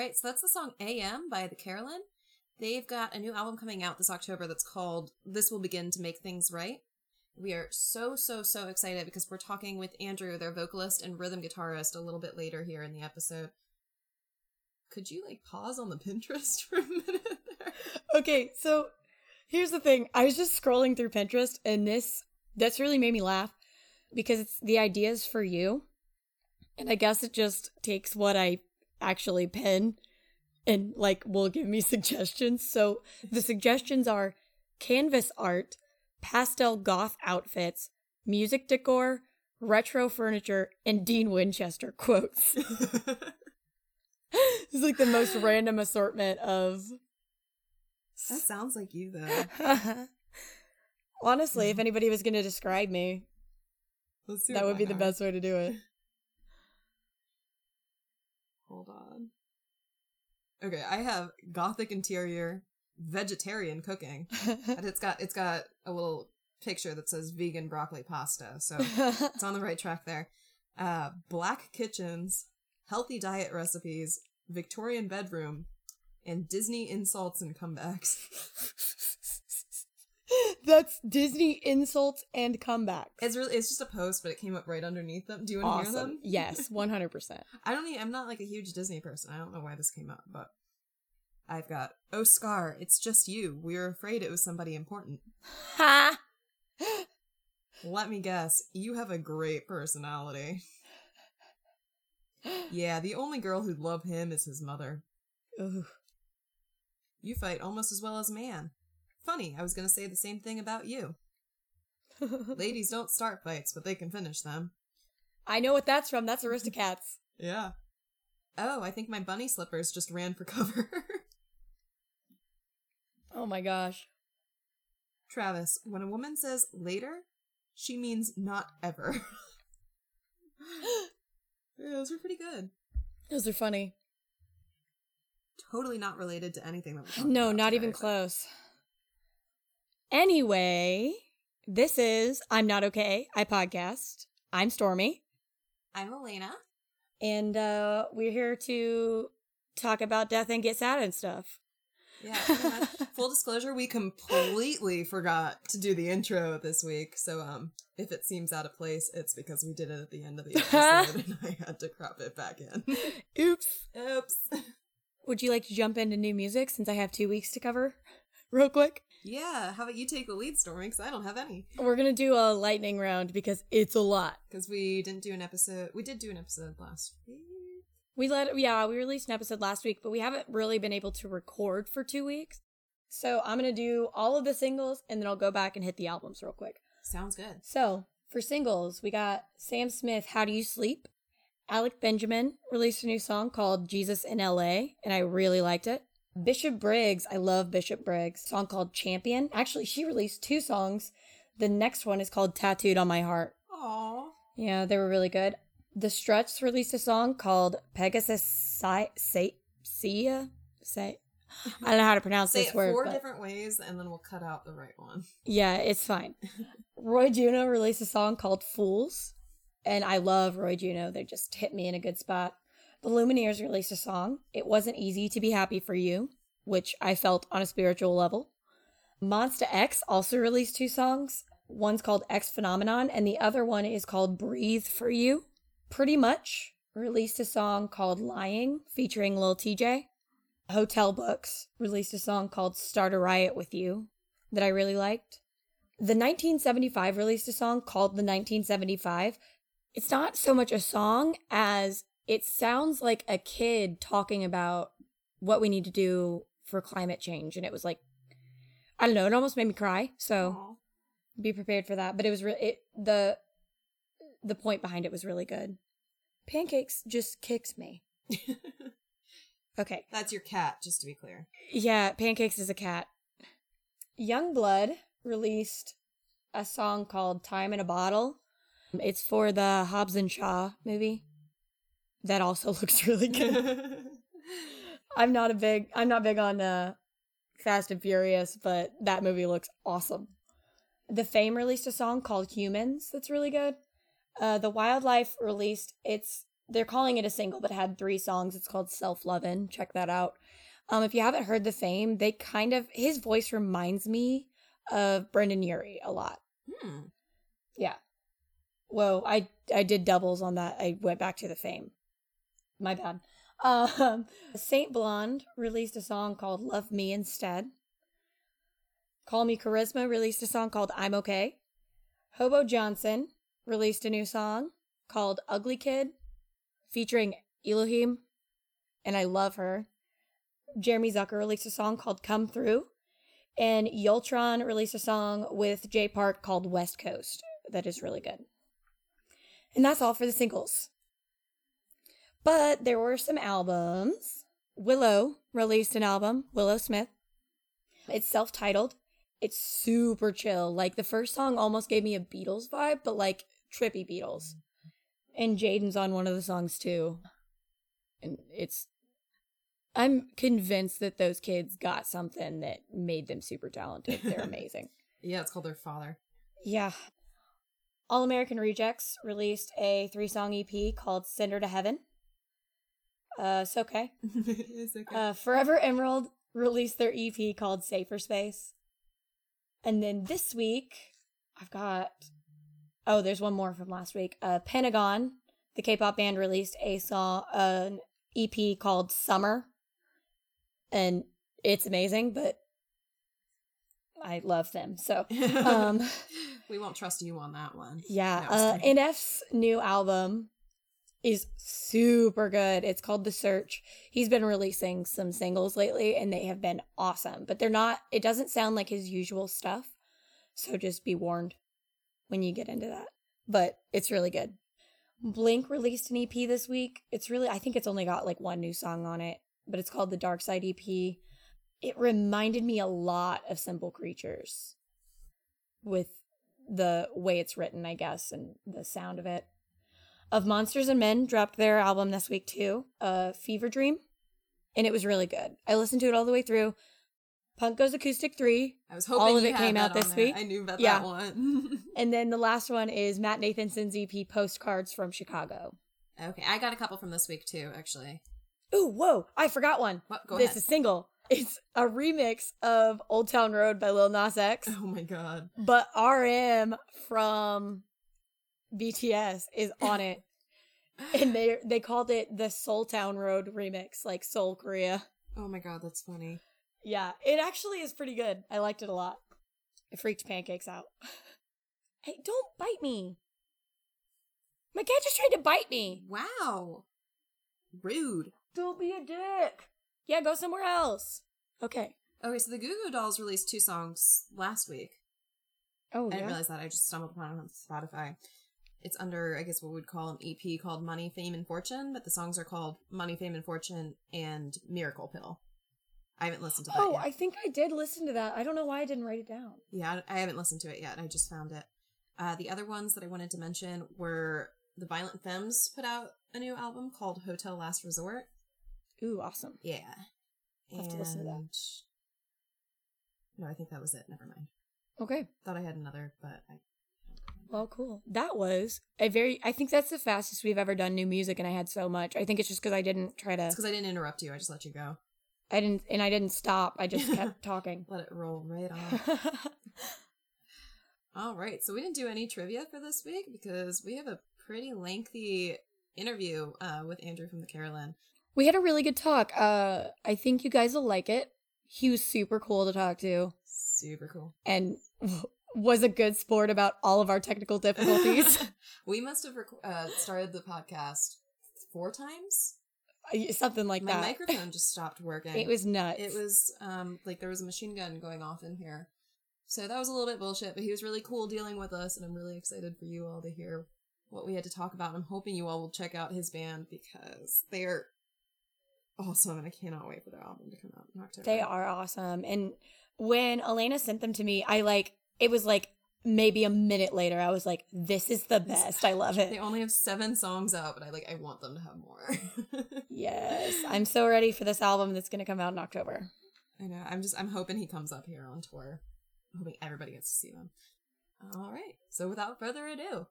right, so that's the song AM by The Carolyn. They've got a new album coming out this October that's called This Will Begin to Make Things Right. We are so, so, so excited because we're talking with Andrew, their vocalist and rhythm guitarist, a little bit later here in the episode. Could you, like, pause on the Pinterest for a minute there? Okay, so here's the thing. I was just scrolling through Pinterest, and that's really made me laugh because it's the ideas for you. And I guess it just takes what I actually pen and, like, will give me suggestions. So the suggestions are canvas art, pastel goth outfits, music decor, retro furniture, and Dean Winchester quotes. It's like the most random assortment of... That sounds like you, though. Honestly, if anybody was going to describe me, that would be the best way to do it. Hold on. Okay, I have gothic interior, vegetarian cooking, and it's got a little picture that says vegan broccoli pasta, so it's on the right track there. Black kitchens, healthy diet recipes, Victorian bedroom, and Disney insults and comebacks. That's Disney insults and comebacks. It's just a post, but it came up right underneath them. Do you want to hear them? Yes, 100%. I'm not like a huge Disney person. I don't know why this came up, but I've got, "Oh, Scar, it's just you. We were afraid it was somebody important." Ha! "Let me guess. You have a great personality." "Yeah, the only girl who'd love him is his mother." Ugh. "You fight almost as well as a man." "Funny, I was going to say the same thing about you." "Ladies don't start fights, but they can finish them." I know what that's from. That's Aristocats. Yeah. "Oh, I think my bunny slippers just ran for cover." Oh my gosh. Travis, "When a woman says later, she means not ever." Yeah, those were pretty good. Those are funny. Totally not related to anything that we're talking about not today, even close. Anyway, this is I'm Not Okay, I Podcast. I'm Stormy. I'm Elena. And we're here to talk about death and get sad and stuff. Yeah, pretty much. Full disclosure, we completely forgot to do the intro this week. So if it seems out of place, it's because we did it at the end of the episode and I had to crop it back in. Oops. Would you like to jump into new music since I have 2 weeks to cover real quick? Yeah, how about you take the lead, Stormy, because I don't have any. We're going to do a lightning round because it's a lot. Because we didn't do an episode. We did do an episode last week. We released an episode last week, but we haven't really been able to record for 2 weeks. So I'm going to do all of the singles, and then I'll go back and hit the albums real quick. Sounds good. So for singles, we got Sam Smith, How Do You Sleep? Alec Benjamin released a new song called Jesus in L.A., and I really liked it. Bishop Briggs, I love Bishop Briggs, song called Champion. Actually, she released two songs. The next one is called Tattooed on My Heart. Aww. Yeah, they were really good. The Struts released a song called Pegasus, Sia? I don't know how to pronounce this word. Say it four different ways, and then we'll cut out the right one. Yeah, it's fine. Roy Juno released a song called Fools, and I love Roy Juno. They just hit me in a good spot. The Lumineers released a song, It Wasn't Easy to Be Happy for You, which I felt on a spiritual level. Monsta X also released two songs. One's called X Phenomenon, and the other one is called Breathe for You. Pretty Much released a song called Lying, featuring Lil TJ. Hotel Books released a song called Start a Riot With You that I really liked. The 1975 released a song called The 1975. It's not so much a song as... it sounds like a kid talking about what we need to do for climate change. And it was like, I don't know, it almost made me cry. So Be prepared for that. But it was the point behind it was really good. Pancakes just kicks me. Okay. That's your cat, just to be clear. Yeah, Pancakes is a cat. Youngblood released a song called Time in a Bottle. It's for the Hobbs and Shaw movie. That also looks really good. I'm not big on Fast and Furious, but that movie looks awesome. The Fame released a song called Humans that's really good. The Wildlife released its they're calling it a single, but it had 3 songs. It's called Self-Lovin'. Check that out. If you haven't heard The Fame, they kind of, his voice reminds me of Brendan Urie a lot. Hmm. Yeah. Whoa, I did doubles on that. I went back to The Fame. My bad. Saint Blonde released a song called Love Me Instead. Call Me Charisma released a song called I'm Okay. Hobo Johnson released a new song called Ugly Kid featuring Elohim, and I love her. Jeremy Zucker released a song called Come Through, and Yoltron released a song with Jay Park called West Coast that is really good. And that's all for the singles. But there were some albums. Willow released an album, Willow Smith. It's self-titled. It's super chill. Like, the first song almost gave me a Beatles vibe, but like trippy Beatles. And Jaden's on one of the songs too. And it's, I'm convinced that those kids got something that made them super talented. They're amazing. Yeah, it's called Their Father. Yeah. All American Rejects released a 3-song EP called Send Her to Heaven. It's okay. It's okay. Forever Emerald released their EP called Safer Space. And then this week, I've got... Oh, there's one more from last week. Pentagon, the K-pop band, released a song, an EP called Summer. And it's amazing, but I love them. So we won't trust you on that one. Yeah. NF's new album is super good. It's called The Search. He's been releasing some singles lately, and they have been awesome. But they're not, it doesn't sound like his usual stuff. So just be warned when you get into that. But it's really good. Blink released an EP this week. It's really, I think it's only got like one new song on it, but it's called the Dark Side EP. It reminded me a lot of Simple Creatures with the way it's written, I guess, and the sound of it. Of Monsters and Men dropped their album this week too, Fever Dream, and it was really good. I listened to it all the way through. Punk Goes Acoustic 3. I was hoping all of it came out this week. I knew about that one. And then the last one is Matt Nathanson's EP, Postcards from Chicago. Okay, I got a couple from this week too, actually. Ooh, whoa! I forgot one. What? Go ahead. This is single. It's a remix of Old Town Road by Lil Nas X. Oh my god! But RM from BTS is on it, and they called it the Seoul Town Road remix, like Seoul, Korea. Oh my god, that's funny. Yeah, it actually is pretty good. I liked it a lot. It freaked Pancakes out. Hey, don't bite me! My cat just tried to bite me. Wow, rude. Don't be a dick. Yeah, go somewhere else. Okay. Okay, so the Goo Goo Dolls released 2 songs last week. Oh, yeah? I didn't realize that. I just stumbled upon it on Spotify. It's under, I guess, what we'd call an EP called Money, Fame, and Fortune, but the songs are called Money, Fame, and Fortune and Miracle Pill. I haven't listened to that yet. Oh, I think I did listen to that. I don't know why I didn't write it down. Yeah, I haven't listened to it yet. I just found it. The other ones that I wanted to mention were the Violent Femmes put out a new album called Hotel Last Resort. Ooh, awesome. Yeah. I'll have to listen to that. No, I think that was it. Never mind. Okay. Thought I had another, but I... Well, cool. That was a very... I think that's the fastest we've ever done new music, and I had so much. I think it's just because I didn't try to... It's because I didn't interrupt you. I just let you go. And I didn't stop. I just kept talking. Let it roll right off. All right. So we didn't do any trivia for this week because we have a pretty lengthy interview with Andrew from The Carolyn. We had a really good talk. I think you guys will like it. He was super cool to talk to. Super cool. And was a good sport about all of our technical difficulties. We must have started the podcast 4 times? Something like that. My microphone just stopped working. It was nuts. It was like there was a machine gun going off in here. So that was a little bit bullshit, but he was really cool dealing with us, and I'm really excited for you all to hear what we had to talk about. I'm hoping you all will check out his band because they are... awesome, and I cannot wait for their album to come out in October. They are awesome. And when Elena sent them to me, it was like maybe a minute later, I was like, this is the best. I love it. They only have 7 songs out, but I want them to have more. Yes. I'm so ready for this album that's gonna come out in October. I know. I'm hoping he comes up here on tour. I'm hoping everybody gets to see them. All right. So without further ado.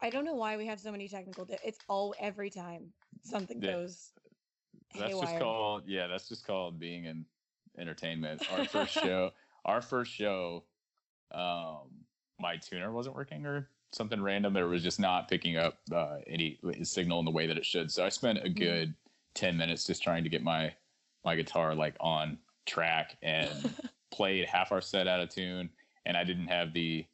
I don't know why we have so many technical. It's all every time something goes. That's haywire. Just called. Yeah, that's just called being in entertainment. Our first show. Our first show. My tuner wasn't working or something random. That was just not picking up any signal in the way that it should. So I spent a good 10 minutes just trying to get my guitar like on track and played half our set out of tune. And I didn't have the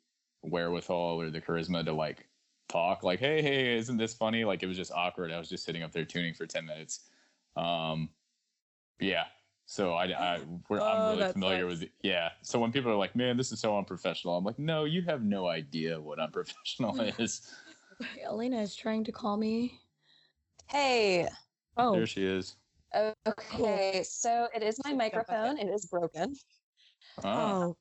wherewithal or the charisma to like talk like, hey, isn't this funny? Like, it was just awkward. I was just sitting up there tuning for 10 minutes. So I'm really familiar with it. Yeah. So when people are like, man, this is so unprofessional. I'm like, no, you have no idea what unprofessional is. Elena is trying to call me. Hey. Oh. There she is. Okay. So it is my microphone. It is broken. Oh.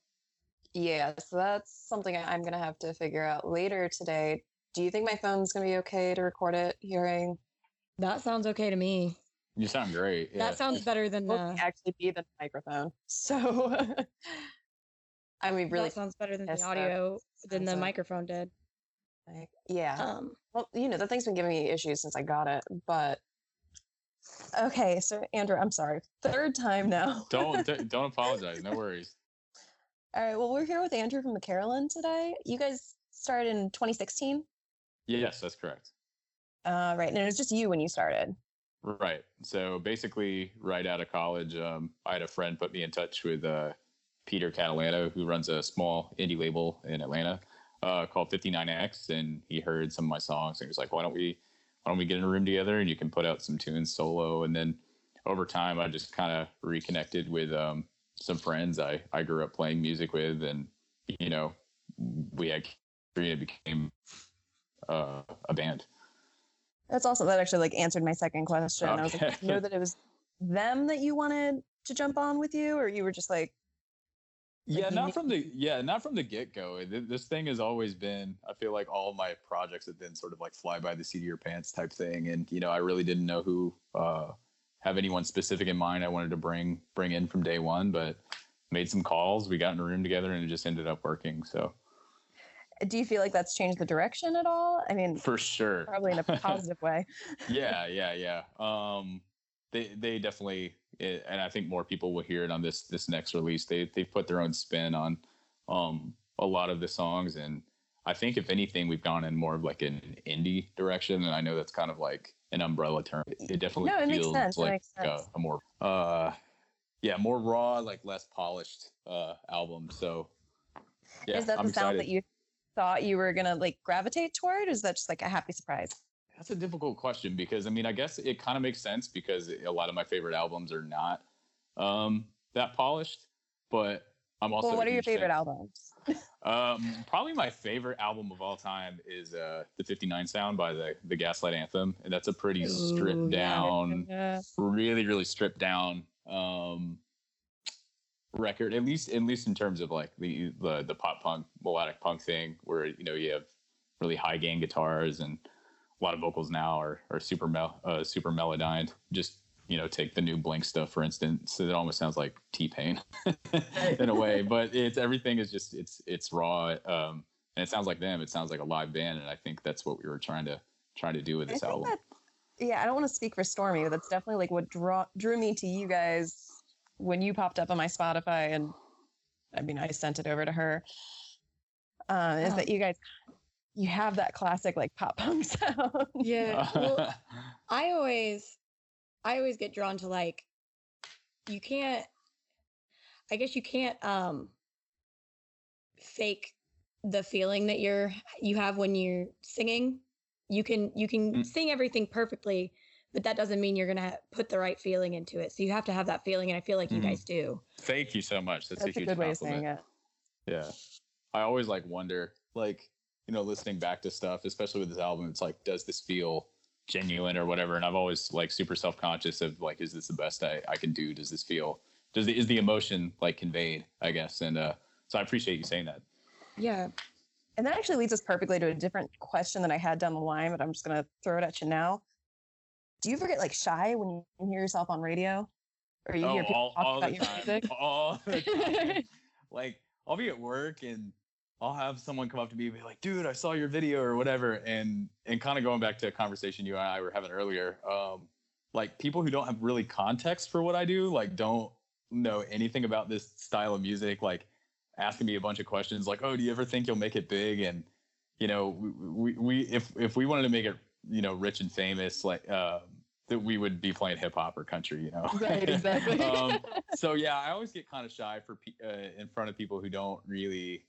Yeah. So that's something I'm going to have to figure out later today. Do you think my phone's going to be okay to record it hearing? That sounds okay to me. You sound great. Yeah. That sounds better than actually be the microphone. So I mean, really, that sounds better than the audio than the microphone did. Like, yeah. Well, you know, the thing's been giving me issues since I got it, but okay. So Andrew, I'm sorry. Third time now. Don't apologize. No worries. All right. Well, we're here with Andrew from the Carolyn today. You guys started in 2016. Yes, that's correct. Right. And it was just you when you started. Right. So basically, right out of college, I had a friend put me in touch with Peter Catalano, who runs a small indie label in Atlanta called 59X, and he heard some of my songs and he was like, "Why don't we get in a room together and you can put out some tunes solo?" And then over time, I just kind of reconnected with some friends I grew up playing music with, and you know, we had became a band. That's awesome. That actually like answered my second question. Okay. I was like, you know that it was them that you wanted to jump on with you, or you were just like, not from the get go. This thing has always been. I feel like all my projects have been sort of like fly by the seat of your pants type thing, and you know, I really didn't know who have anyone specific in mind I wanted to bring in from day one, but made some calls. We got in a room together, and it just ended up working. So. Do you feel like that's changed the direction at all? I mean, for sure, probably in a positive way. Yeah. They definitely, and I think more people will hear it on this next release. They've put their own spin on a lot of the songs, and I think if anything, we've gone in more of like an indie direction. And I know that's kind of like an umbrella term. It definitely feels like a more, more raw, like less polished album. So, yeah, is that I'm the sound excited. That you? Thought you were gonna like gravitate toward, or is that just like a happy surprise? That's a difficult question because I mean, I guess it kind of makes sense because a lot of my favorite albums are not that polished. But I'm also. Well, what are your favorite albums? Probably my favorite album of all time is the '59 Sound by the Gaslight Anthem, and that's a pretty stripped down, really, really stripped down record, at least in terms of like the pop punk melodic punk thing, where you know you have really high gain guitars and a lot of vocals now are super melodined. Just you know, take the new Blink stuff for instance, so it almost sounds like T-Pain in a way. But it's everything is just it's raw, and it sounds like them. It sounds like a live band, and I think that's what we were trying to do with this album. I don't want to speak for Stormy, but that's definitely like what drew me to you guys. When you popped up on my Spotify, and I mean, I sent it over to her, is that you guys, you have that classic like pop punk sound. Yeah. Well, I always get drawn to like, you can't fake the feeling that you have when you're singing. You can sing everything perfectly, but that doesn't mean you're going to put the right feeling into it. So you have to have that feeling, and I feel like you guys do. Thank you so much. That's a huge good way compliment. Of saying it. Yeah. I always, like, wonder, like, you know, listening back to stuff, especially with this album, it's like, does this feel genuine or whatever? And I've always, like, super self-conscious of, like, is this the best I can do? Does this feel – is the emotion, like, conveyed, I guess? And so I appreciate you saying that. Yeah. And that actually leads us perfectly to a different question that I had down the line, but I'm just going to throw it at you now. Do you ever get like shy when you hear yourself on radio, or you hear people talk about your music? All the time. Like I'll be at work and I'll have someone come up to me and be like, dude, I saw your video or whatever. And kind of going back to a conversation you and I were having earlier, like people who don't have really context for what I do, like don't know anything about this style of music, like asking me a bunch of questions like, oh, do you ever think you'll make it big? And, you know, if we wanted to make it, you know, rich and famous, like, that we would be playing hip hop or country, you know? Right, exactly. So yeah, I always get kind of shy for in front of people who don't really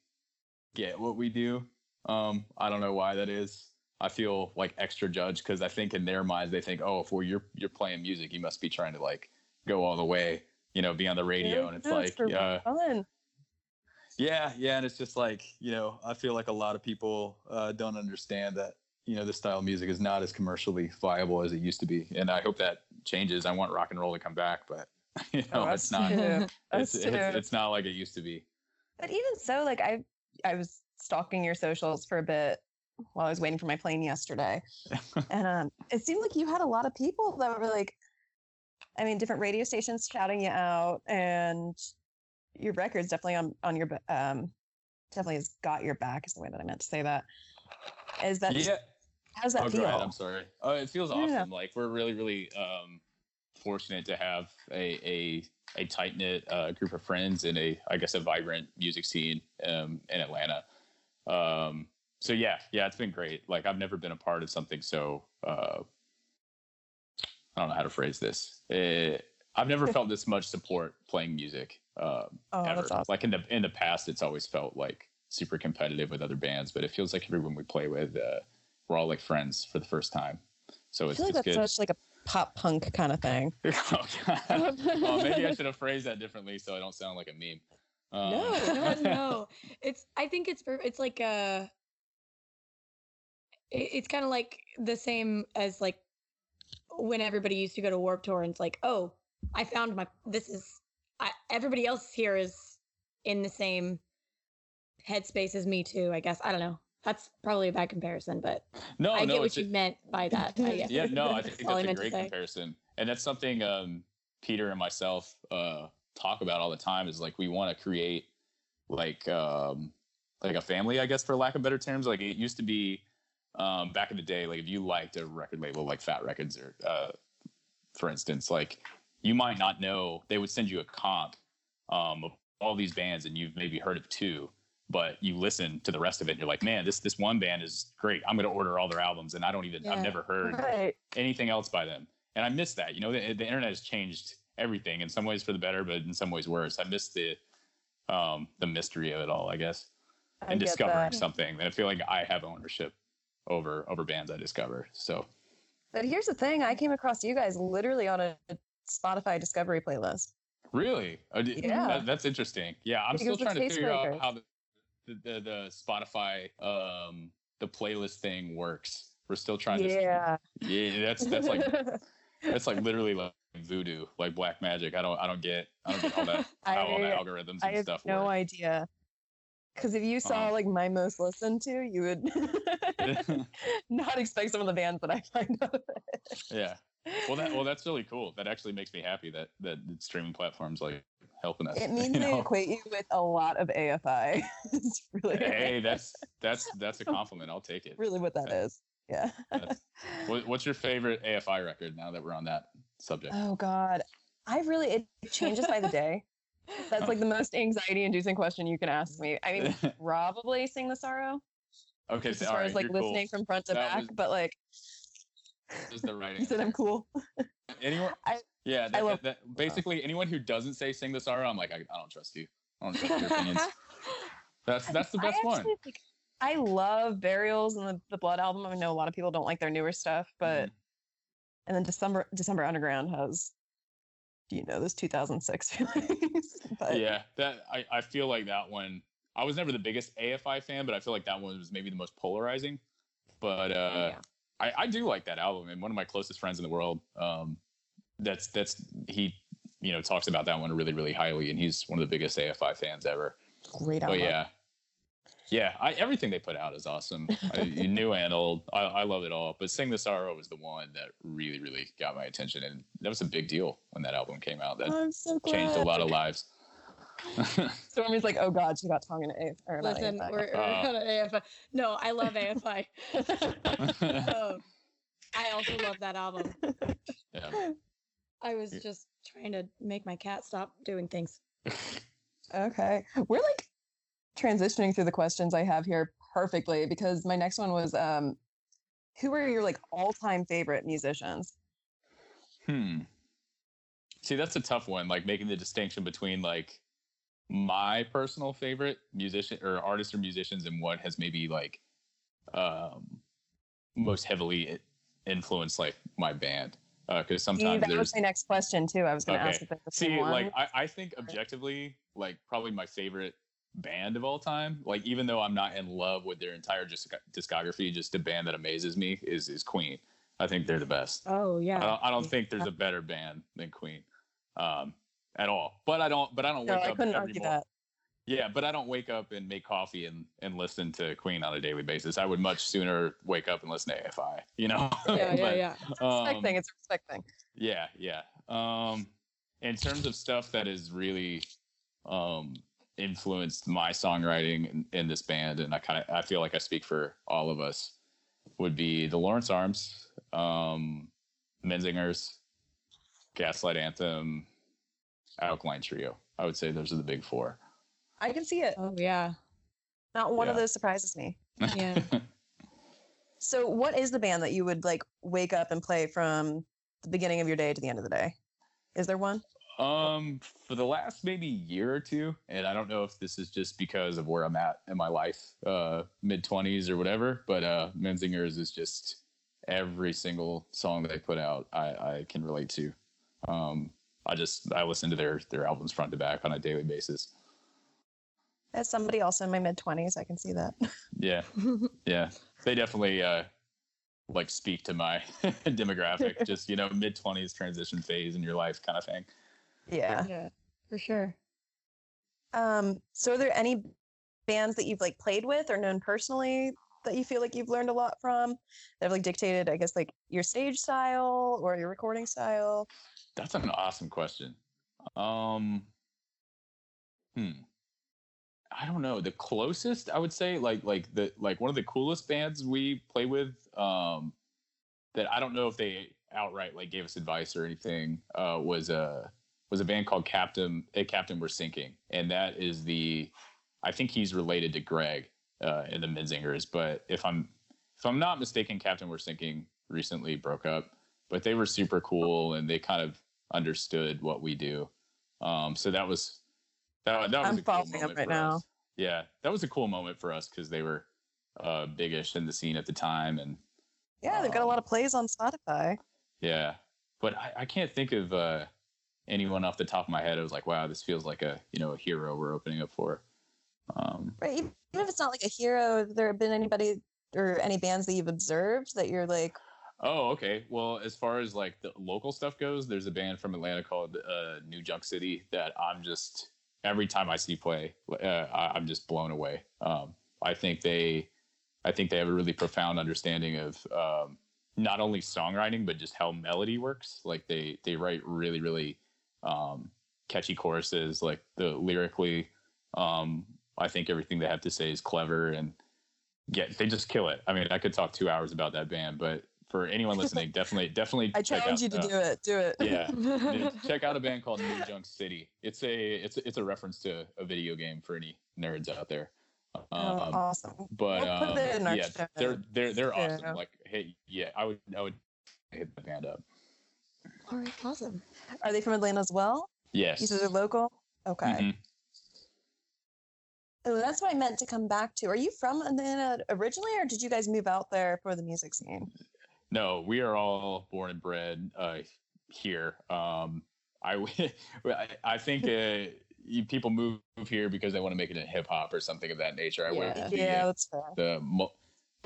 get what we do. I don't know why that is. I feel like extra judged because I think in their minds they think, oh, if you're playing music, you must be trying to like go all the way, you know, be on the radio, and it's like, fun. Yeah, and it's just like, you know, I feel like a lot of people don't understand that, you know, this style of music is not as commercially viable as it used to be, and I hope that changes. I want rock and roll to come back, but you know, it's not. It's not like it used to be. But even so, like I was stalking your socials for a bit while I was waiting for my plane yesterday, and it seemed like you had a lot of people that were like, I mean, different radio stations shouting you out, and your record's definitely on your definitely has got your back is the way that I meant to say that. Is that how's that feel? Right, I'm sorry. It feels awesome. Like we're really fortunate to have a tight knit group of friends and I guess a vibrant music scene in Atlanta. So yeah, it's been great. Like I've never been a part of something so I don't know how to phrase this. I've never felt this much support playing music. Ever. That's awesome. Like in the past, it's always felt like super competitive with other bands, but it feels like everyone we play with, we're all like friends for the first time. So I feel like that's good. Such like a pop punk kind of thing. Oh, maybe I should have phrased that differently so I don't sound like a meme. No. I think it's like a. It's kind of like the same as like when everybody used to go to Warped Tour and it's like, oh, I found everybody else here is in the same headspace as me too, I guess. I don't know. That's probably a bad comparison, but no, I get what you meant by that. Yeah, no, I think that's a great comparison. And that's something Peter and myself talk about all the time is like we want to create like a family, I guess, for lack of better terms. Like it used to be back in the day, like if you liked a record label like Fat Records or for instance, like you might not know, they would send you a comp of all these bands and you've maybe heard of two, but you listen to the rest of it and you're like, man, this one band is great. I'm going to order all their albums and I've never heard anything else by them. And I miss that. You know, the internet has changed everything in some ways for the better, but in some ways worse. I miss the mystery of it all, I guess, and discovering something. And I feel like I have ownership over bands I discover. So, but here's the thing. I came across you guys literally on a Spotify discovery playlist. Really? Yeah. That's interesting. Yeah, I'm still trying to figure out how the Spotify the playlist thing works. We're still trying to. Yeah, that's like that's like literally like voodoo, like black magic. I don't get all that how all the algorithms and stuff work. I have no idea. Because if you saw like my most listened to, you would not expect some of the bands that I find out of it. Yeah. Well, that's really cool. That actually makes me happy that streaming platforms like helping us. It means they equate you with a lot of AFI. It's really great. That's a compliment. I'll take it. Really, what that is? Yeah. What's your favorite AFI record? Now that we're on that subject. Oh God, it changes by the day. That's like the most anxiety-inducing question you can ask me. I mean, probably Sing the Sorrow. Okay, as far as like listening from front to back, but like. Is the writing. You said I'm cool. Anyone? Basically, anyone who doesn't say "Sing the Sorrow," I'm like, I don't trust you. I don't trust your opinions. That's the best one. Like, I love Burials and the Blood album. I know a lot of people don't like their newer stuff, but and then December Underground has. Do you know those 2006 feelings? But, yeah, that I feel like that one. I was never the biggest AFI fan, but I feel like that one was maybe the most polarizing. But yeah. I do like that album, and one of my closest friends in the world, he, you know, talks about that one really, really highly, and he's one of the biggest AFI fans ever. Great album. But yeah, everything they put out is awesome, new and old. I love it all, but "Sing the Sorrow" was the one that really, really got my attention, and that was a big deal when that album came out. That changed a lot of lives. Stormy's like, oh God, she got tongue in AFI. Listen, we're AFI. No, I love AFI. I also love that album. Yeah. I was just trying to make my cat stop doing things. Okay. We're like transitioning through the questions I have here perfectly, because my next one was, who are your like all-time favorite musicians? See, that's a tough one, like making the distinction between like my personal favorite musician or artists or musicians and what has maybe like most heavily influenced like my band. Because sometimes that was my next question too. I was going to ask if that's the same one. Like I think objectively, like probably my favorite band of all time, like even though I'm not in love with their entire discography, just a band that amazes me is Queen. I think they're the best. Oh yeah. I don't think there's a better band than Queen, at all. But I don't wake up every morning. Yeah, but I don't wake up and make coffee and listen to Queen on a daily basis. I would much sooner wake up and listen to AFI, you know? Yeah. It's a respect thing. Yeah. In terms of stuff that has really influenced my songwriting in this band, and I feel like I speak for all of us, would be the Lawrence Arms, Menzingers, Gaslight Anthem, Alkaline Trio. I would say those are the big four. I can see it. Oh, yeah. Not one of those surprises me. Yeah. So what is the band that you would, like, wake up and play from the beginning of your day to the end of the day? Is there one? For the last maybe year or two, and I don't know if this is just because of where I'm at in my life, mid-20s or whatever, but Menzingers is just every single song that they put out I can relate to. I listen to their albums front to back on a daily basis. As somebody also in my mid-20s, I can see that. Yeah. They definitely, like, speak to my demographic. Just, you know, mid-20s transition phase in your life kind of thing. Yeah, for sure. So are there any bands that you've, like, played with or known personally that you feel like you've learned a lot from that have, like, dictated, I guess, like, your stage style or your recording style? That's an awesome question. I don't know. The closest I would say, like one of the coolest bands we play with, that I don't know if they outright like gave us advice or anything, was a band called Captain We're Sinking, and that is I think he's related to Greg in the Menzingers, but if I'm not mistaken, Captain We're Sinking recently broke up, but they were super cool and they kind of understood what we do, so that was. That was a cool moment right now. Yeah, that was a cool moment for us because they were biggish in the scene at the time, and yeah, they've got a lot of plays on Spotify. Yeah, but I can't think of anyone off the top of my head. I was like, wow, this feels like a hero we're opening up for. Right, even if it's not like a hero, have there been anybody or any bands that you've observed that you're like? Oh, okay. Well, as far as like the local stuff goes, there's a band from Atlanta called New Junk City that every time I see play, I'm just blown away. I think they have a really profound understanding of not only songwriting, but just how melody works. Like they write really, really catchy choruses. Like lyrically, I think everything they have to say is clever, and yeah, they just kill it. I mean, I could talk 2 hours about that band, but for anyone listening, definitely. I challenge you to do it. Yeah, check out a band called New Junk City. It's a reference to a video game for any nerds out there. Awesome. But we'll put it in our show. They're awesome. Like, hey, yeah, I would hit the band up. All right, awesome. Are they from Atlanta as well? Yes. These are local. Okay. Mm-hmm. Oh, that's what I meant to come back to. Are you from Atlanta originally, or did you guys move out there for the music scene? No, we are all born and bred here. I think people move here because they want to make it in hip hop or something of that nature. That's fair. The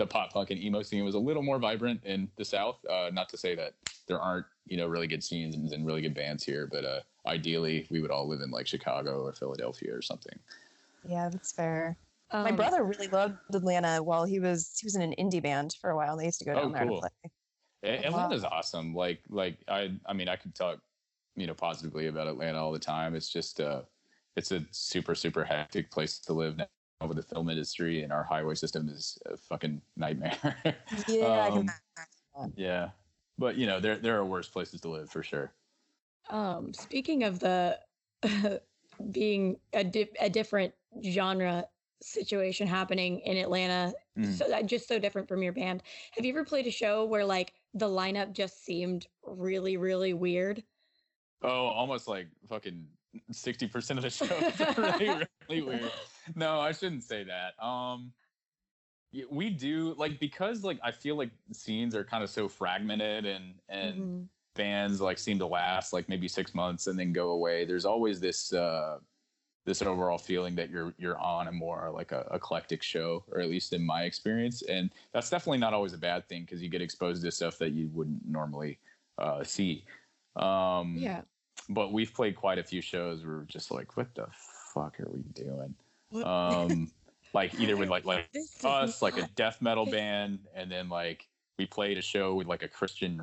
pop punk and emo scene was a little more vibrant in the South. Not to say that there aren't really good scenes and really good bands here, but ideally we would all live in like Chicago or Philadelphia or something. Yeah, that's fair. My brother really loved Atlanta while he was in an indie band for a while. They used to go down there to play. Atlanta's awesome. Like I mean, I could talk, positively about Atlanta all the time. It's just it's a super, super hectic place to live now with the film industry, and our highway system is a fucking nightmare. Yeah. Yeah. But, you know, there are worse places to live for sure. Speaking of the being a different genre situation happening in Atlanta, so just so different from your band. Have you ever played a show where like the lineup just seemed really, really weird? Oh, almost like fucking 60% of the show is really, really weird. No, I shouldn't say that. We do like, because like I feel like scenes are kind of so fragmented and bands like seem to last like maybe 6 months and then go away. There's always this this overall feeling that you're on a more like a eclectic show, or at least in my experience, and that's definitely not always a bad thing because you get exposed to stuff that you wouldn't normally see. Yeah, but we've played quite a few shows where we're just like, what the fuck are we doing? Like either with like us, like a death metal band, and then like we played a show with like a Christian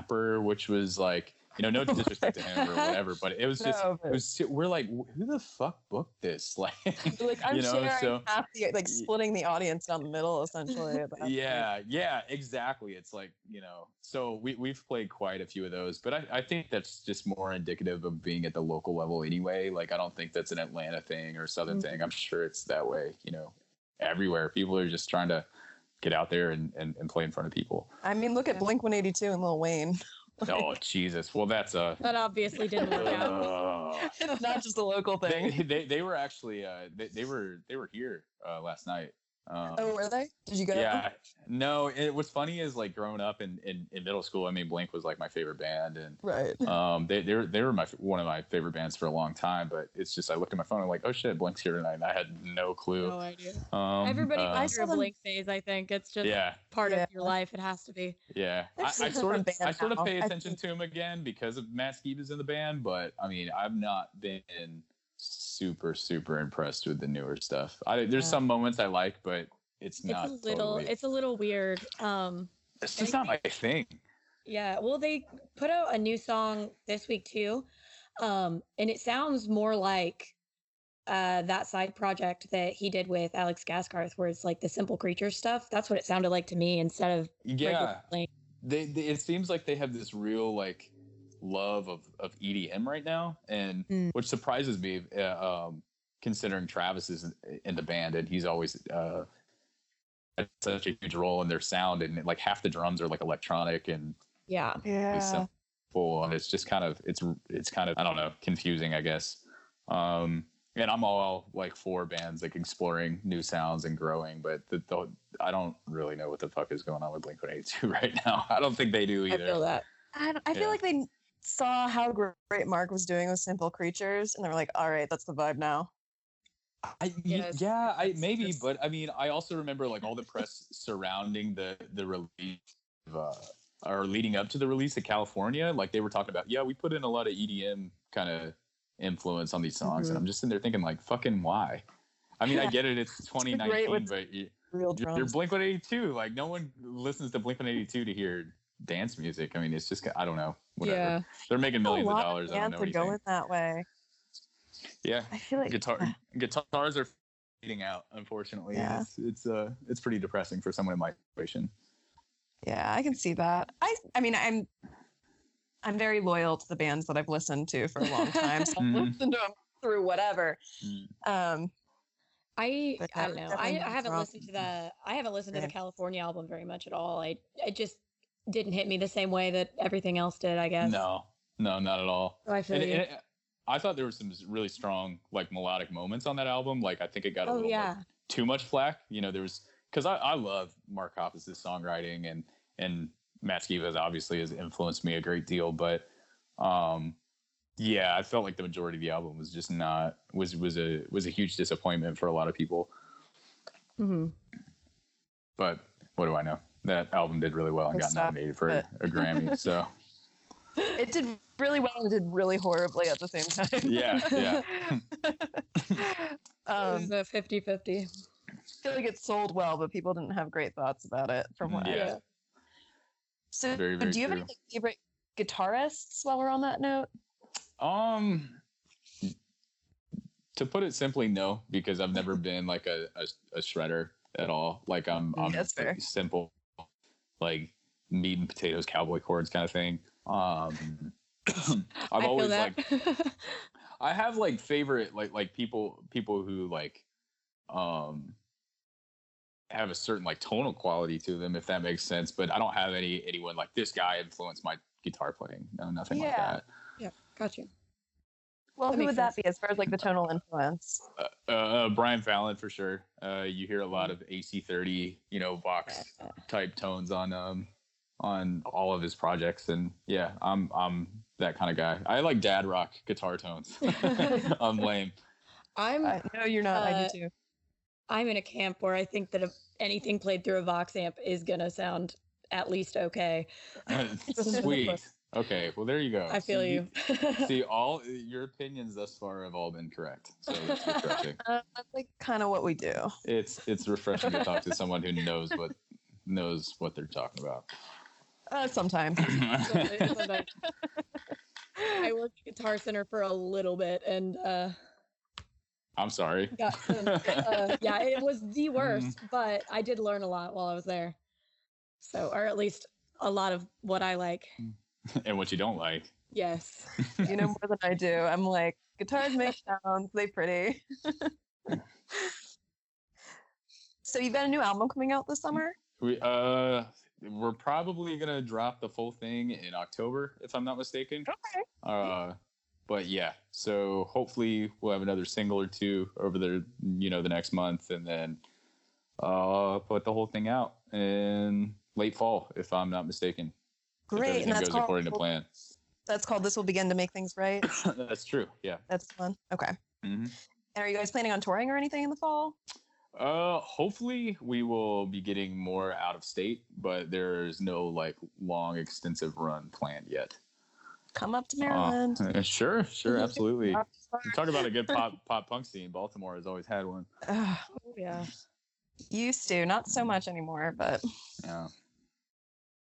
rapper, which was like, you know, no disrespect to him or whatever, but it was just, it was, we're like, who the fuck booked this? Like, I'm, you know, sharing so, half the, like splitting the audience down the middle, essentially. Yeah, exactly. It's like, you know, so we've played quite a few of those, but I think that's just more indicative of being at the local level anyway. Like, I don't think that's an Atlanta thing or Southern thing. I'm sure it's that way, you know, everywhere. People are just trying to get out there and play in front of people. I mean, look at Blink 182 and Lil Wayne. Oh, Jesus. Well, that's a... That obviously didn't work out. It's not just a local thing. They were actually... They were here last night. Oh, were they? Did you go? Yeah. No, it was funny is, like, growing up in middle school, I mean, Blink was, like, my favorite band. And, right. They were one of my favorite bands for a long time, but it's just I looked at my phone and I'm like, oh, shit, Blink's here tonight. And I had no clue. No idea. Everybody went through a Blink phase, I think. It's just part of your life. It has to be. Yeah. I sort of pay attention to him again because of Matt Skiba's in the band, but, I mean, I've not been super, super impressed with the newer stuff. There's some moments I like, but it's a little weird. It's just not my thing. Yeah. Well, they put out a new song this week too. And it sounds more like that side project that he did with Alex Gaskarth, where it's like the Simple Creatures stuff. That's what it sounded like to me instead of. Yeah. They it seems like they have this real like love of EDM right now, and which surprises me, considering Travis is in the band and he's always had such a huge role in their sound, and like half the drums are like electronic and simple, and it's just kind of it's kind of I don't know, confusing, I guess. And I'm all like for bands like exploring new sounds and growing, but I don't really know what the fuck is going on with Blink-182 right now. I don't think they do either. I feel that. I feel like they saw how great Mark was doing with Simple Creatures, and they were like, all right, that's the vibe now. But I mean, I also remember like all the press surrounding the release of, or leading up to the release of California. Like they were talking about, yeah, we put in a lot of EDM kind of influence on these songs. And I'm just in there thinking like, fucking why? I mean, I get it. It's 2019, but you're Blink-182. Like no one listens to Blink-182 to hear dance music. I mean, it's just, I don't know, whatever. Yeah. They're making millions of dollars. I don't know anything. Going that way. Yeah, I feel like guitars are fading out, unfortunately. Yeah. It's pretty depressing for someone in my situation. Yeah, I can see that. I mean, I'm very loyal to the bands that I've listened to for a long time. So I've listened to them through whatever. I don't know. I haven't listened to the California album very much at all. I just didn't hit me the same way that everything else did, I guess. No, not at all. Oh, I feel and I thought there were some really strong, like, melodic moments on that album. Like, I think it got a little like, too much flack. You know, there was, because I love Mark Hoppus' songwriting, and Matt Skiba obviously has influenced me a great deal. But, I felt like the majority of the album was just was a huge disappointment for a lot of people. But what do I know? That album did really well and got nominated for a Grammy. So it did really well and did really horribly at the same time. Yeah. It was a 50-50. I feel like it sold well, but people didn't have great thoughts about it from what I heard. So very, very do you have any favorite guitarists while we're on that note? To put it simply, no, because I've never been like a shredder at all. Like I'm that's fair. Simple, like meat and potatoes, cowboy cords kind of thing. I've always like I have like favorite like people who like have a certain like tonal quality to them, if that makes sense. But I don't have anyone like this guy influenced my guitar playing. No, nothing like that. Yeah, gotcha. Well, who would that be as far as like the tonal influence? Brian Fallon for sure. You hear a lot of AC30, you know, Vox type tones on all of his projects, and yeah, I'm that kind of guy. I like dad rock guitar tones. I'm lame. No, you're not. I do too. I'm in a camp where I think that if anything played through a Vox amp is gonna sound at least okay. Sweet. Okay, well there you go. I feel you. See, all your opinions thus far have all been correct. So it's refreshing. That's like kind of what we do. It's refreshing to talk to someone who knows what they're talking about. Sometimes. Sometimes. I worked at Guitar Center for a little bit, and I'm sorry. Yeah, it was the worst, but I did learn a lot while I was there. So, or at least a lot of what I like. And what you don't like. Yes. You know more than I do. I'm like, guitars make sounds. They're pretty. So you've got a new album coming out this summer? We're probably going to drop the full thing in October, if I'm not mistaken. Okay. But yeah, so hopefully we'll have another single or two over the, you know, the next month, and then put the whole thing out in late fall, if I'm not mistaken. Great, and that's called, according to plan. That's called This Will Begin to Make Things Right. That's true. Yeah. That's fun. Okay. Mm-hmm. And are you guys planning on touring or anything in the fall? Hopefully we will be getting more out of state, but there's no like long, extensive run planned yet. Come up to Maryland. Sure, absolutely. Talk about a good pop punk scene. Baltimore has always had one. Oh yeah. Used to, not so much anymore, but yeah.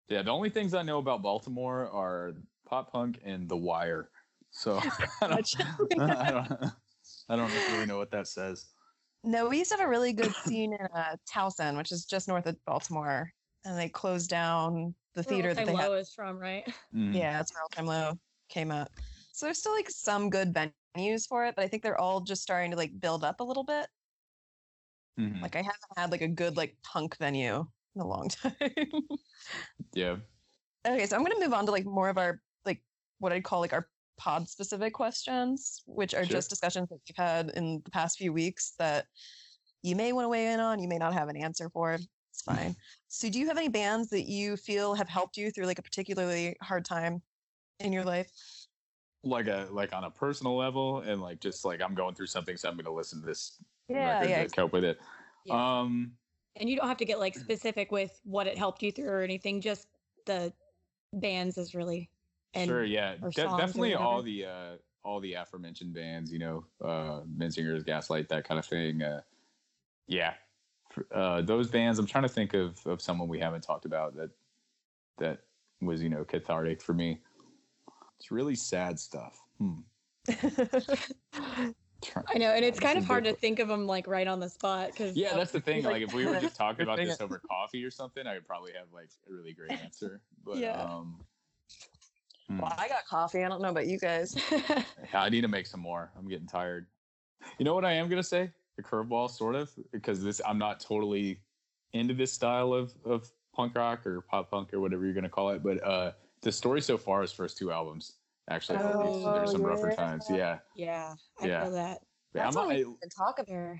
Yeah, the only things I know about Baltimore are pop punk and The Wire. So I don't really know what that says. No, we used to have a really good scene in Towson, which is just north of Baltimore, and they closed down the theater that they had. Low is from, right? Mm-hmm. Yeah, that's where All Time Low came up. So there's still like some good venues for it, but I think they're all just starting to like build up a little bit. Mm-hmm. Like I haven't had like a good like punk venue in a long time. Yeah. Okay, so I'm going to move on to like more of our like what I'd call like our pod specific questions, which are just discussions that we've had in the past few weeks that you may want to weigh in on, you may not have an answer for. It's fine. So do you have any bands that you feel have helped you through like a particularly hard time in your life? Like on a personal level, and like just like I'm going through something, so I'm going to listen to this record to cope with it. Yeah. And you don't have to get like specific with what it helped you through or anything. Just the bands is really. Sure. Yeah. Definitely all the aforementioned bands. You know, Menzinger's, Gaslight, that kind of thing. Yeah. Those bands. I'm trying to think of someone we haven't talked about that was, you know, cathartic for me. It's really sad stuff. I know, and it's kind of hard to think of them like right on the spot. Cause yeah, that's the thing. Like if we were just talking about this over coffee or something, I would probably have like a really great answer. But yeah. Well, I got coffee. I don't know about you guys. I need to make some more. I'm getting tired. You know what I am gonna say? The curveball, sort of, because I'm not totally into this style of punk rock or pop punk or whatever you're gonna call it. But The Story So Far is first two albums. Actually, there's some rougher times. Yeah. Yeah. I feel that. That's what we talk about.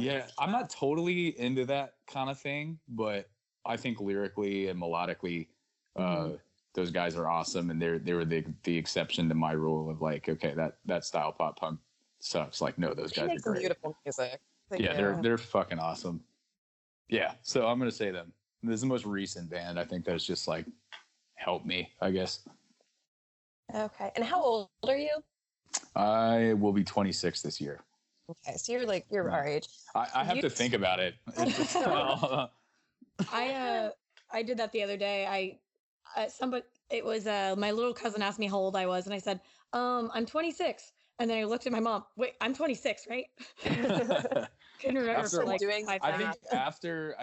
Yeah. I'm not totally into that kind of thing, but I think lyrically and melodically, those guys are awesome. And they were the exception to my rule of like, okay, that style pop punk sucks. Like, no, those guys are great. Beautiful music. Yeah. They're fucking awesome. Yeah. So I'm going to say them. This is the most recent band. I think that's just like, helped me, I guess. Okay. And how old are you? I will be 26 this year. Okay. So you're our age. I have to think about it. I did that the other day. It was my little cousin asked me how old I was, and I said, I'm 26. And then I looked at my mom. Wait, I'm 26, right? Couldn't remember after, for like doing 5 minutes. I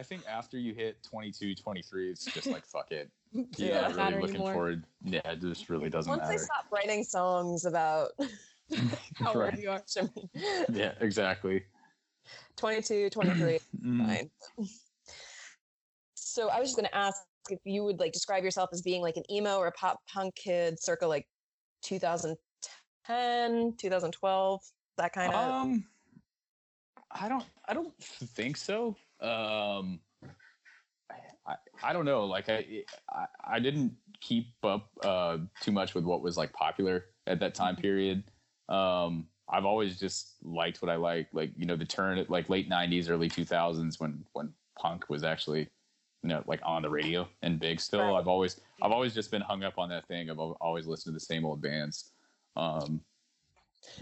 think after you hit 22, 23, it's just like, fuck it. Yeah, really matter looking anymore. Forward. Yeah, it just really doesn't matter. Once I stop writing songs about how old you are. I mean. Yeah, exactly. 22, 23, fine. So I was just going to ask if you would like describe yourself as being like an emo or a pop punk kid circa like 2010, 2012, that kind of. I don't think so. I don't know. Like I didn't keep up too much with what was like popular at that time period. I've always just liked what I like, you know, the turn at like late 90s, early 2000s when punk was actually, you know, like on the radio and big still. Right. I've always just been hung up on that thing. I've always listened to the same old bands.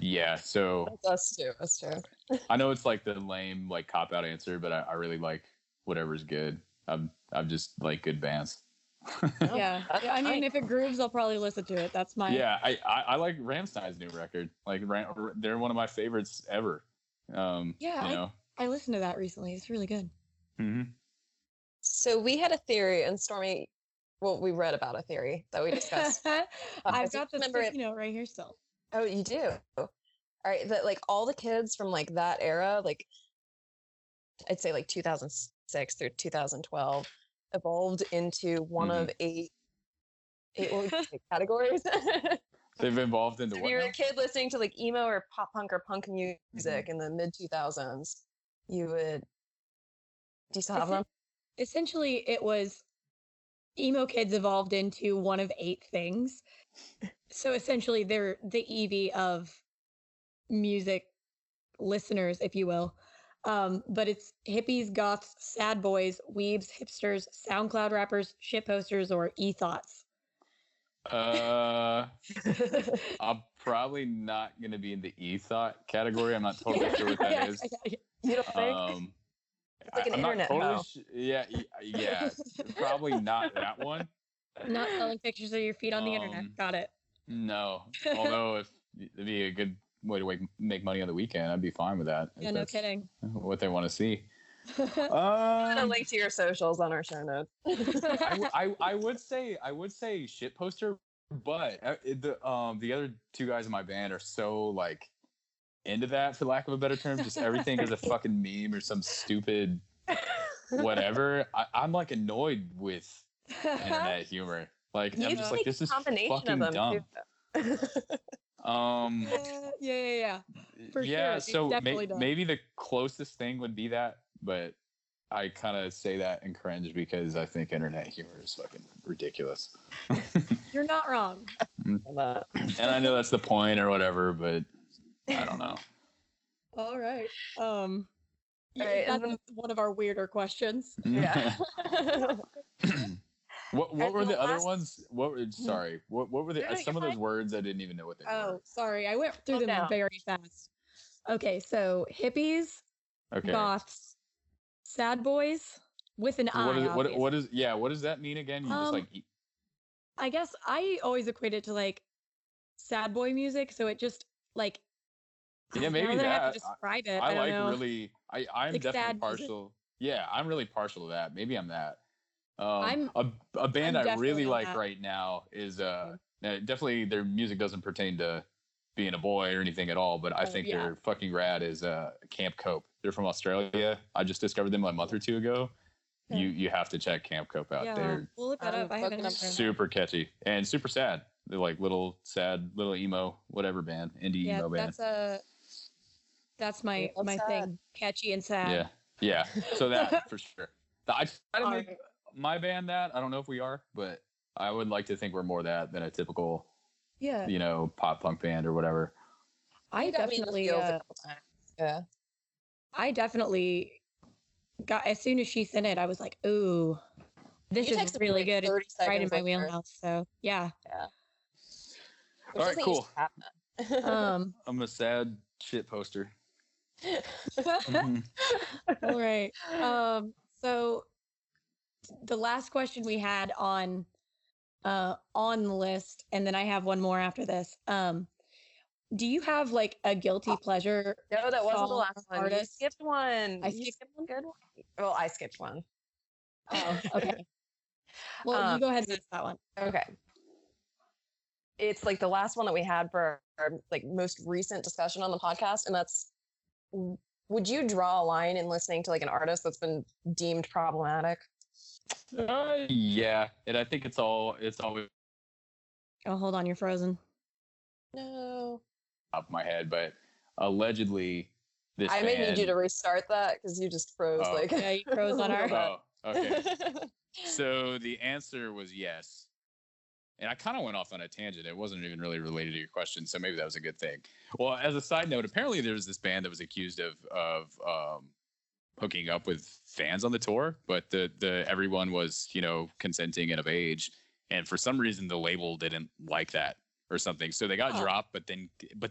Yeah, so us too. That's true. I know it's like the lame like cop out answer, but I really like whatever's good. I'm just like good bands. Yeah, I mean, if it grooves, I'll probably listen to it. That's my. Yeah, I like Rammstein's new record. Like, they're one of my favorites ever. Yeah, you know. I listened to that recently. It's really good. Mm-hmm. So we had a theory, and Stormy. Well, we read about a theory that we discussed. I've got this note right here still. Oh, you do? All right, that like all the kids from like that era, like I'd say like 2006 through 2012, evolved into one of eight categories. They've evolved into so what? If you were a kid listening to like emo or pop punk or punk music in the mid 2000s, you would. Do you still have them? Essentially, it was. Emo kids evolved into one of eight things. So essentially they're the Eevee of music listeners, if you will. But it's hippies, goths, sad boys, weebs, hipsters, SoundCloud rappers, shit posters, or e-thoughts. I'm probably not going to be in the e-thought category. I'm not totally sure what that is. You don't think? It's like an internet totally yeah. Probably not that one. Not selling pictures of your feet on the internet. Got it. No. Although if it'd be a good way to make money on the weekend, I'd be fine with that. Yeah, no kidding. What they want to see. I'm gonna link to your socials on our show notes. I would say shit poster, but the other two guys in my band are so like. Into that, for lack of a better term, just everything is a fucking meme or some stupid whatever. I'm like annoyed with internet humor. Like you I'm just like this is fucking dumb. Yeah. So maybe the closest thing would be that, but I kind of say that and cringe because I think internet humor is fucking ridiculous. You're not wrong. And I know that's the point or whatever, but. I don't know. All right. Right, that's one of our weirder questions. Yeah. What were the other ones? Sorry. What were the some of those words I didn't even know what they were? Oh, sorry. I went through them very fast. Okay, so hippies, goths, sad boys with an eye. What does that mean again? You just like I guess I always equate it to like sad boy music, so it just like yeah maybe that I have to describe it. I like know. Really I'm like definitely partial music. Yeah I'm really partial to that maybe I'm that a band I really like that. Right now is definitely their music doesn't pertain to being a boy or anything at all but I think they're fucking rad is Camp Cope. They're from Australia. I just discovered them a month or two ago. You have to check Camp Cope out. They're we'll look that up. I haven't super catchy and super sad. They're like little sad, little emo, whatever band, indie emo band. That's my thing, catchy and sad. Yeah. So that for sure. I don't make my band that. I don't know if we are, but I would like to think we're more that than a typical, you know, pop punk band or whatever. I definitely got as soon as she sent it, I was like, ooh, this is really good. It's right in my wheelhouse. So yeah. All right, cool. I'm a sad shit poster. All right. So the last question we had on the list, and then I have one more after this. Do you have like a guilty pleasure? No, that wasn't the last one. Artist? You skipped one. I skipped one. Good one. Well, I skipped one. Oh, okay. Well, you go ahead and miss that one. Okay. It's like the last one that we had for our like most recent discussion on the podcast, and that's: would you draw a line in listening to like an artist that's been deemed problematic? Yeah, and I think it's always. Oh, hold on, you're frozen. No. Top of my head, but allegedly, this. I may need you to restart that because you just froze. Oh. Like yeah, you froze on our. Oh, okay. So the answer was yes. And I kind of went off on a tangent. It wasn't even really related to your question, so maybe that was a good thing. Well, as a side note, apparently there was this band that was accused of hooking up with fans on the tour, but the everyone was, you know, consenting and of age. And for some reason, the label didn't like that or something, so they got dropped, but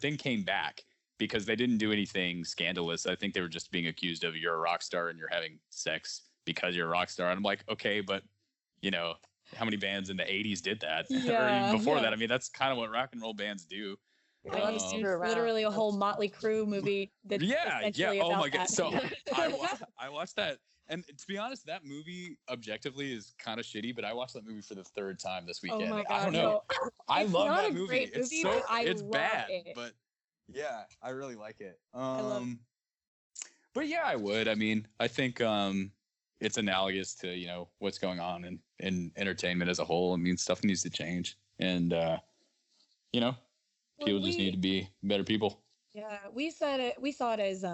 then came back because they didn't do anything scandalous. I think they were just being accused of you're a rock star and you're having sex because you're a rock star. And I'm like, okay, but you know. How many bands in the 80s did that? Yeah, or even before that. I mean, that's kind of what rock and roll bands do. Literally a whole Motley Crue movie. That's essentially about God. So I watched that. And to be honest, that movie objectively is kind of shitty, but I watched that movie for the third time this weekend. Oh my God, I don't know. No. I love that movie. It's so, it's bad, but yeah, I really like it. I love it. But yeah, I would. I mean, I think it's analogous to, you know, what's going on in entertainment as a whole. I mean, stuff needs to change. And, you know, people just need to be better people. Yeah, we saw it as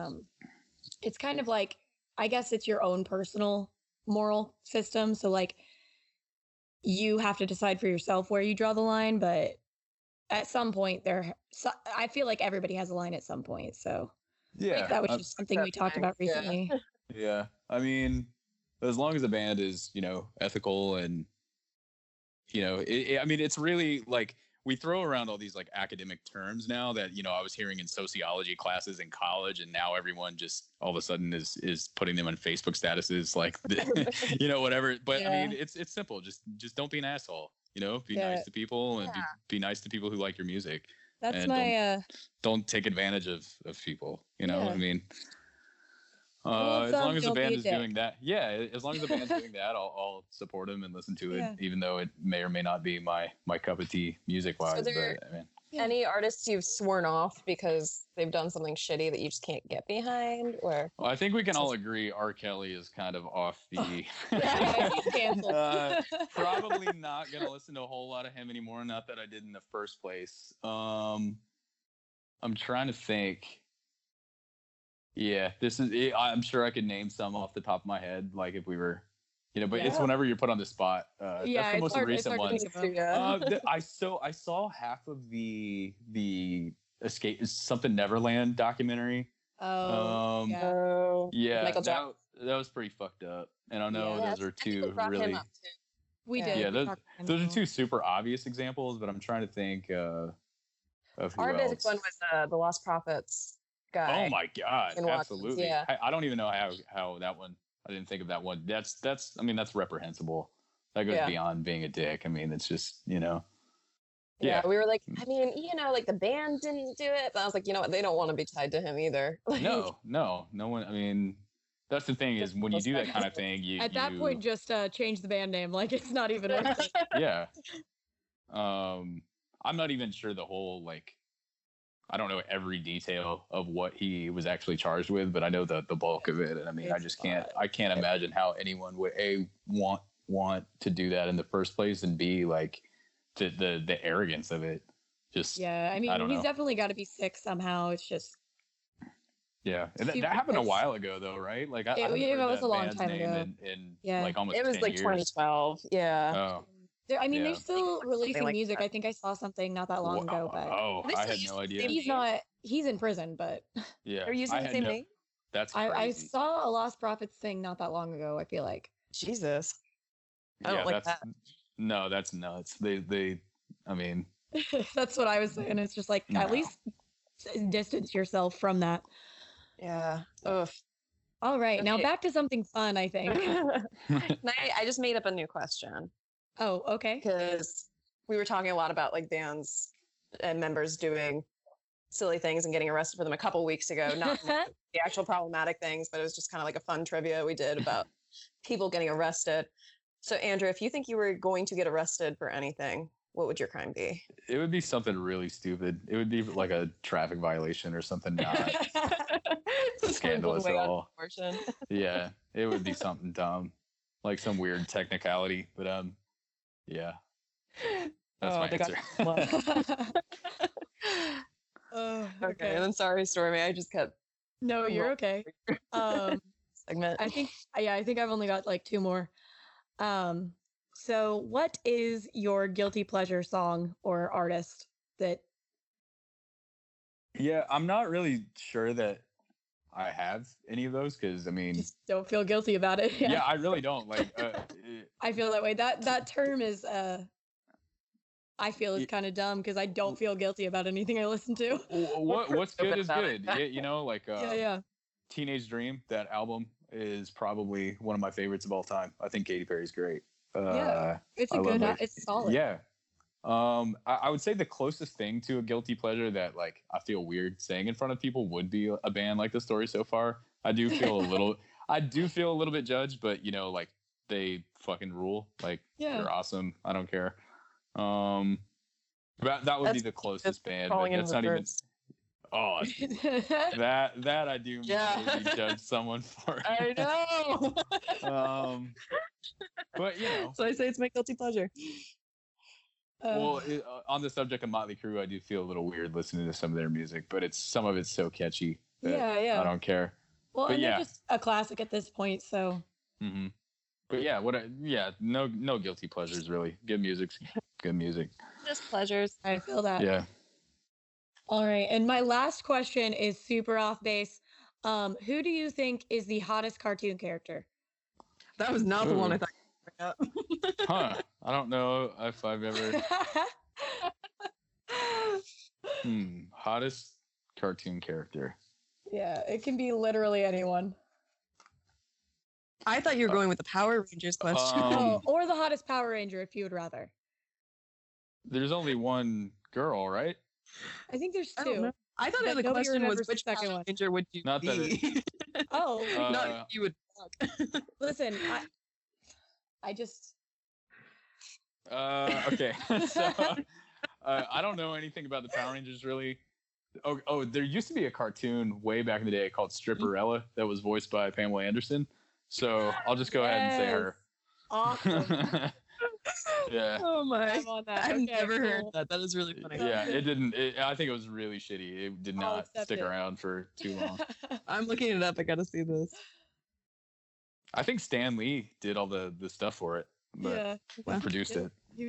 it's kind of like, I guess it's your own personal moral system. So, like, you have to decide for yourself where you draw the line. But at some point I feel like everybody has a line at some point. So yeah, I think that was just something we talked about recently. Yeah, I mean, as long as the band is, you know, ethical and, you know, I mean, it's really like we throw around all these like academic terms now that, you know, I was hearing in sociology classes in college, and now everyone just all of a sudden is putting them on Facebook statuses, like, you know, whatever. But yeah. I mean, it's simple. Just don't be an asshole, you know, be nice to people and be nice to people who like your music. That's and don't take advantage of people, you know what I mean? As long as the band is doing that, as long as the band's doing that, I'll support them and listen to it, even though it may or may not be my cup of tea music-wise. So there but, I mean, any artists you've sworn off because they've done something shitty that you just can't get behind? Or well, I think we can all agree R. Kelly is kind of off the... probably not going to listen to a whole lot of him anymore, not that I did in the first place. I'm trying to think... Yeah, this is. I'm sure I could name some off the top of my head, like if we were, you know. But it's whenever you're put on the spot. That's the most recent one. I saw half of the Escape Something Neverland documentary. Oh, that was pretty fucked up. And I know those are two really. We did. Yeah, those are two super obvious examples, but I'm trying to think of who else. Our biggest one was the Lost Prophets. Guy. Oh my God! Absolutely. Yeah. I don't even know how that one. I didn't think of that one. That's. I mean, that's reprehensible. That goes beyond being a dick. I mean, it's just, you know. Yeah, we were like, I mean, you know, like the band didn't do it, but I was like, you know what? They don't want to be tied to him either. Like, no one. I mean, that's the thing is when you do that kind of thing, that point just change the band name. Like it's not even. Yeah. I'm not even sure the whole like. I don't know every detail of what he was actually charged with, but I know the bulk of it. And I mean, I just can't imagine how anyone would A, want to do that in the first place, and B, like the arrogance of it. Just I mean, he's definitely got to be sick somehow. It's just and that happened a while ago, though, right? Like I was a long time ago. Like almost it was 10 like years. 2012. Yeah. Oh. I mean, they're still releasing music. I think I saw something not that long ago. But I had no idea. He's not. He's in prison, but they're using the same name. That's crazy. I saw a Lost Prophets thing not that long ago. I feel like Jesus. I don't like that. No, that's nuts. They. I mean, that's what I was saying. It's just like at least distance yourself from that. Yeah. Ugh. All right, now back to something fun. I think. I just made up a new question. Oh, okay. Because we were talking a lot about like bands and members doing silly things and getting arrested for them a couple weeks ago, not the actual problematic things, but it was just kind of like a fun trivia we did about people getting arrested. So Andrew, if you think you were going to get arrested for anything, what would your crime be? It would be something really stupid. It would be like a traffic violation or something not scandalous at all. Yeah, it would be something dumb, like some weird technicality. But yeah, that's my answer. Okay, and then sorry, Stormy, I just kept. No, you're okay. Segment. I think I've only got like two more. So what is your guilty pleasure song or artist that? Yeah, I'm not really sure that I have any of those because I mean, just don't feel guilty about it. Yeah, I really don't. Like, I feel that way. That term is I feel it's kind of dumb because I don't feel guilty about anything I listen to. What's good is good. You know, like Teenage Dream, that album is probably one of my favorites of all time. I think Katy Perry's great. Yeah, it's a good, it's solid. Yeah. I would say the closest thing to a guilty pleasure that like I feel weird saying in front of people would be a band like The Story So Far. I do feel a little bit judged, but you know, like they fucking rule. Like they're awesome. I don't care. That would be the closest band. That's not reverse. Even. Oh, that I do maybe judge someone for. I know. But you know. So I say it's my guilty pleasure. Well, on the subject of Motley Crue, I do feel a little weird listening to some of their music, but some of it's so catchy. Yeah. I don't care. Well, but they're just a classic at this point, so. Mm-hmm. But yeah, no guilty pleasures really. Good music. Just pleasures. I feel that. Yeah. All right. And my last question is super off base. Who do you think is the hottest cartoon character? That was not the one I thought you were bringing up. I don't know if I've ever. Hottest cartoon character. Yeah, it can be literally anyone. I thought you were going with the Power Rangers question. Or the hottest Power Ranger, if you would rather. There's only one girl, right? I think there's two. I thought the question was which Power Ranger would you not be? Not you would. Listen, I just. Okay. So, I don't know anything about the Power Rangers really. Oh, there used to be a cartoon way back in the day called Stripperella that was voiced by Pamela Anderson. So I'll just go ahead and say her. Awesome. Yeah. Oh my! I've never heard that. That is really funny. Yeah, it didn't. I think it was really shitty. It did not stick around for too long. I'm looking it up. I gotta see this. I think Stan Lee did all the stuff for it, but produced it. He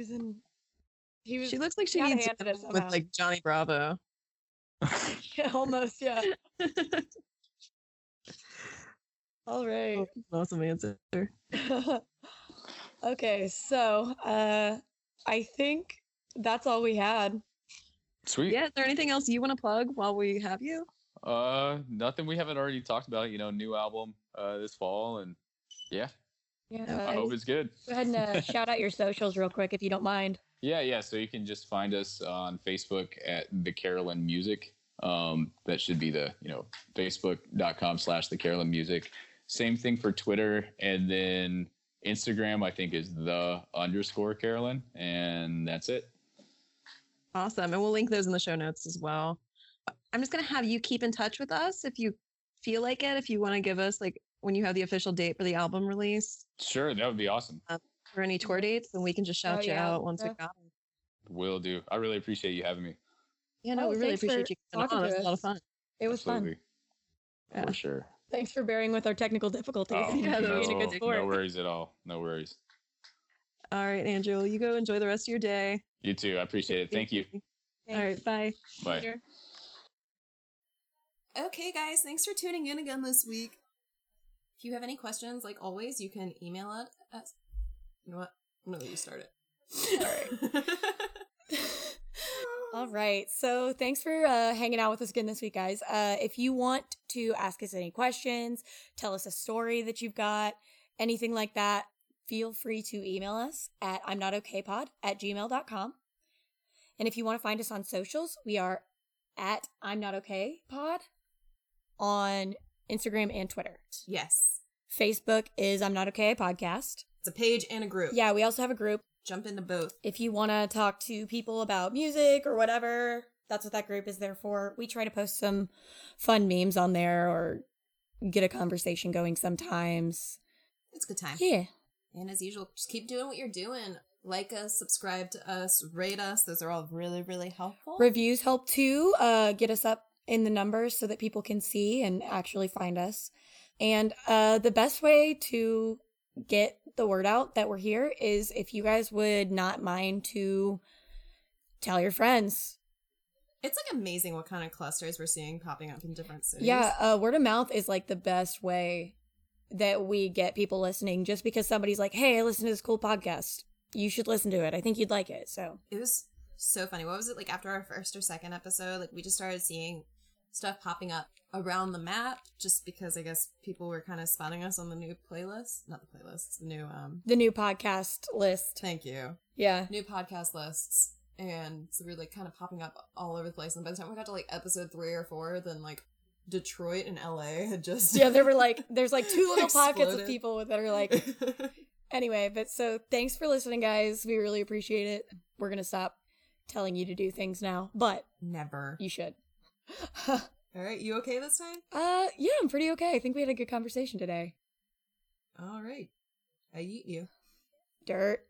was. She looks like she needs to with like Johnny Bravo. Yeah, almost. Yeah. All right. Awesome answer. Okay, so I think that's all we had. Sweet. Yeah, is there anything else you want to plug while we have you? Nothing we haven't already talked about. You know, new album this fall, and I hope it's good. Go ahead and shout out your socials real quick if you don't mind. Yeah. So you can just find us on Facebook at The Carolyn Music. That should be the Facebook.com/The Carolyn Music. Same thing for Twitter, and then Instagram, I think, is _Carolyn, and that's it. Awesome. And we'll link those in the show notes as well. I'm just going to have you keep in touch with us if you feel like it, if you want to give us, like, when you have the official date for the album release. Sure, that would be awesome. For any tour dates, and we can just shout you out once we got them. Will do. I really appreciate you having me. Yeah, we really appreciate you coming on. It was a lot of fun. It was fun. Yeah. For sure. Thanks for bearing with our technical difficulties. No worries at all. No worries. All right, Andrew, you go enjoy the rest of your day. You too. I appreciate it. Thank you. Thanks. All right. Bye. Later. Okay, guys. Thanks for tuning in again this week. If you have any questions, like always, you can email us. You know what? I'm going to let you start it. All right. All right. So thanks for hanging out with us again this week, guys. If you want to ask us any questions, tell us a story that you've got, anything like that, feel free to email us at imnotokpod@gmail.com. And if you want to find us on socials, we are at I'm Not Okay Pod on Instagram and Twitter. Yes. Facebook is I'm Not Okay Podcast. It's a page and a group. Yeah, we also have a group. Jump into both. If you want to talk to people about music or whatever, that's what that group is there for. We try to post some fun memes on there or get a conversation going sometimes. It's a good time. Yeah. And as usual, just keep doing what you're doing. Like us, subscribe to us, rate us. Those are all really, really helpful. Reviews help too. Get us up in the numbers so that people can see and actually find us. And the best way to get the word out that we're here is if you guys would not mind to tell your friends. It's like amazing what kind of clusters we're seeing popping up in different cities. Yeah, word of mouth is like the best way that we get people listening, just because somebody's like, hey, I listened to this cool podcast. You should listen to it. I think you'd like it. So it was so funny. What was it like after our first or second episode? Like we just started seeing stuff popping up around the map, just because I guess people were kind of spotting us on the new playlist. Not the playlist, the new podcast list. Thank you. Yeah. New podcast lists. And so we were like kind of popping up all over the place. And by the time we got to like episode 3 or 4, then like Detroit and LA had just yeah, there were like there's like two little pockets of people that are like anyway, but so thanks for listening, guys. We really appreciate it. We're gonna stop telling you to do things now, but never. You should. All right, you okay this time? Yeah, I'm pretty okay. I think we had a good conversation today. All right. I eat you. Dirt.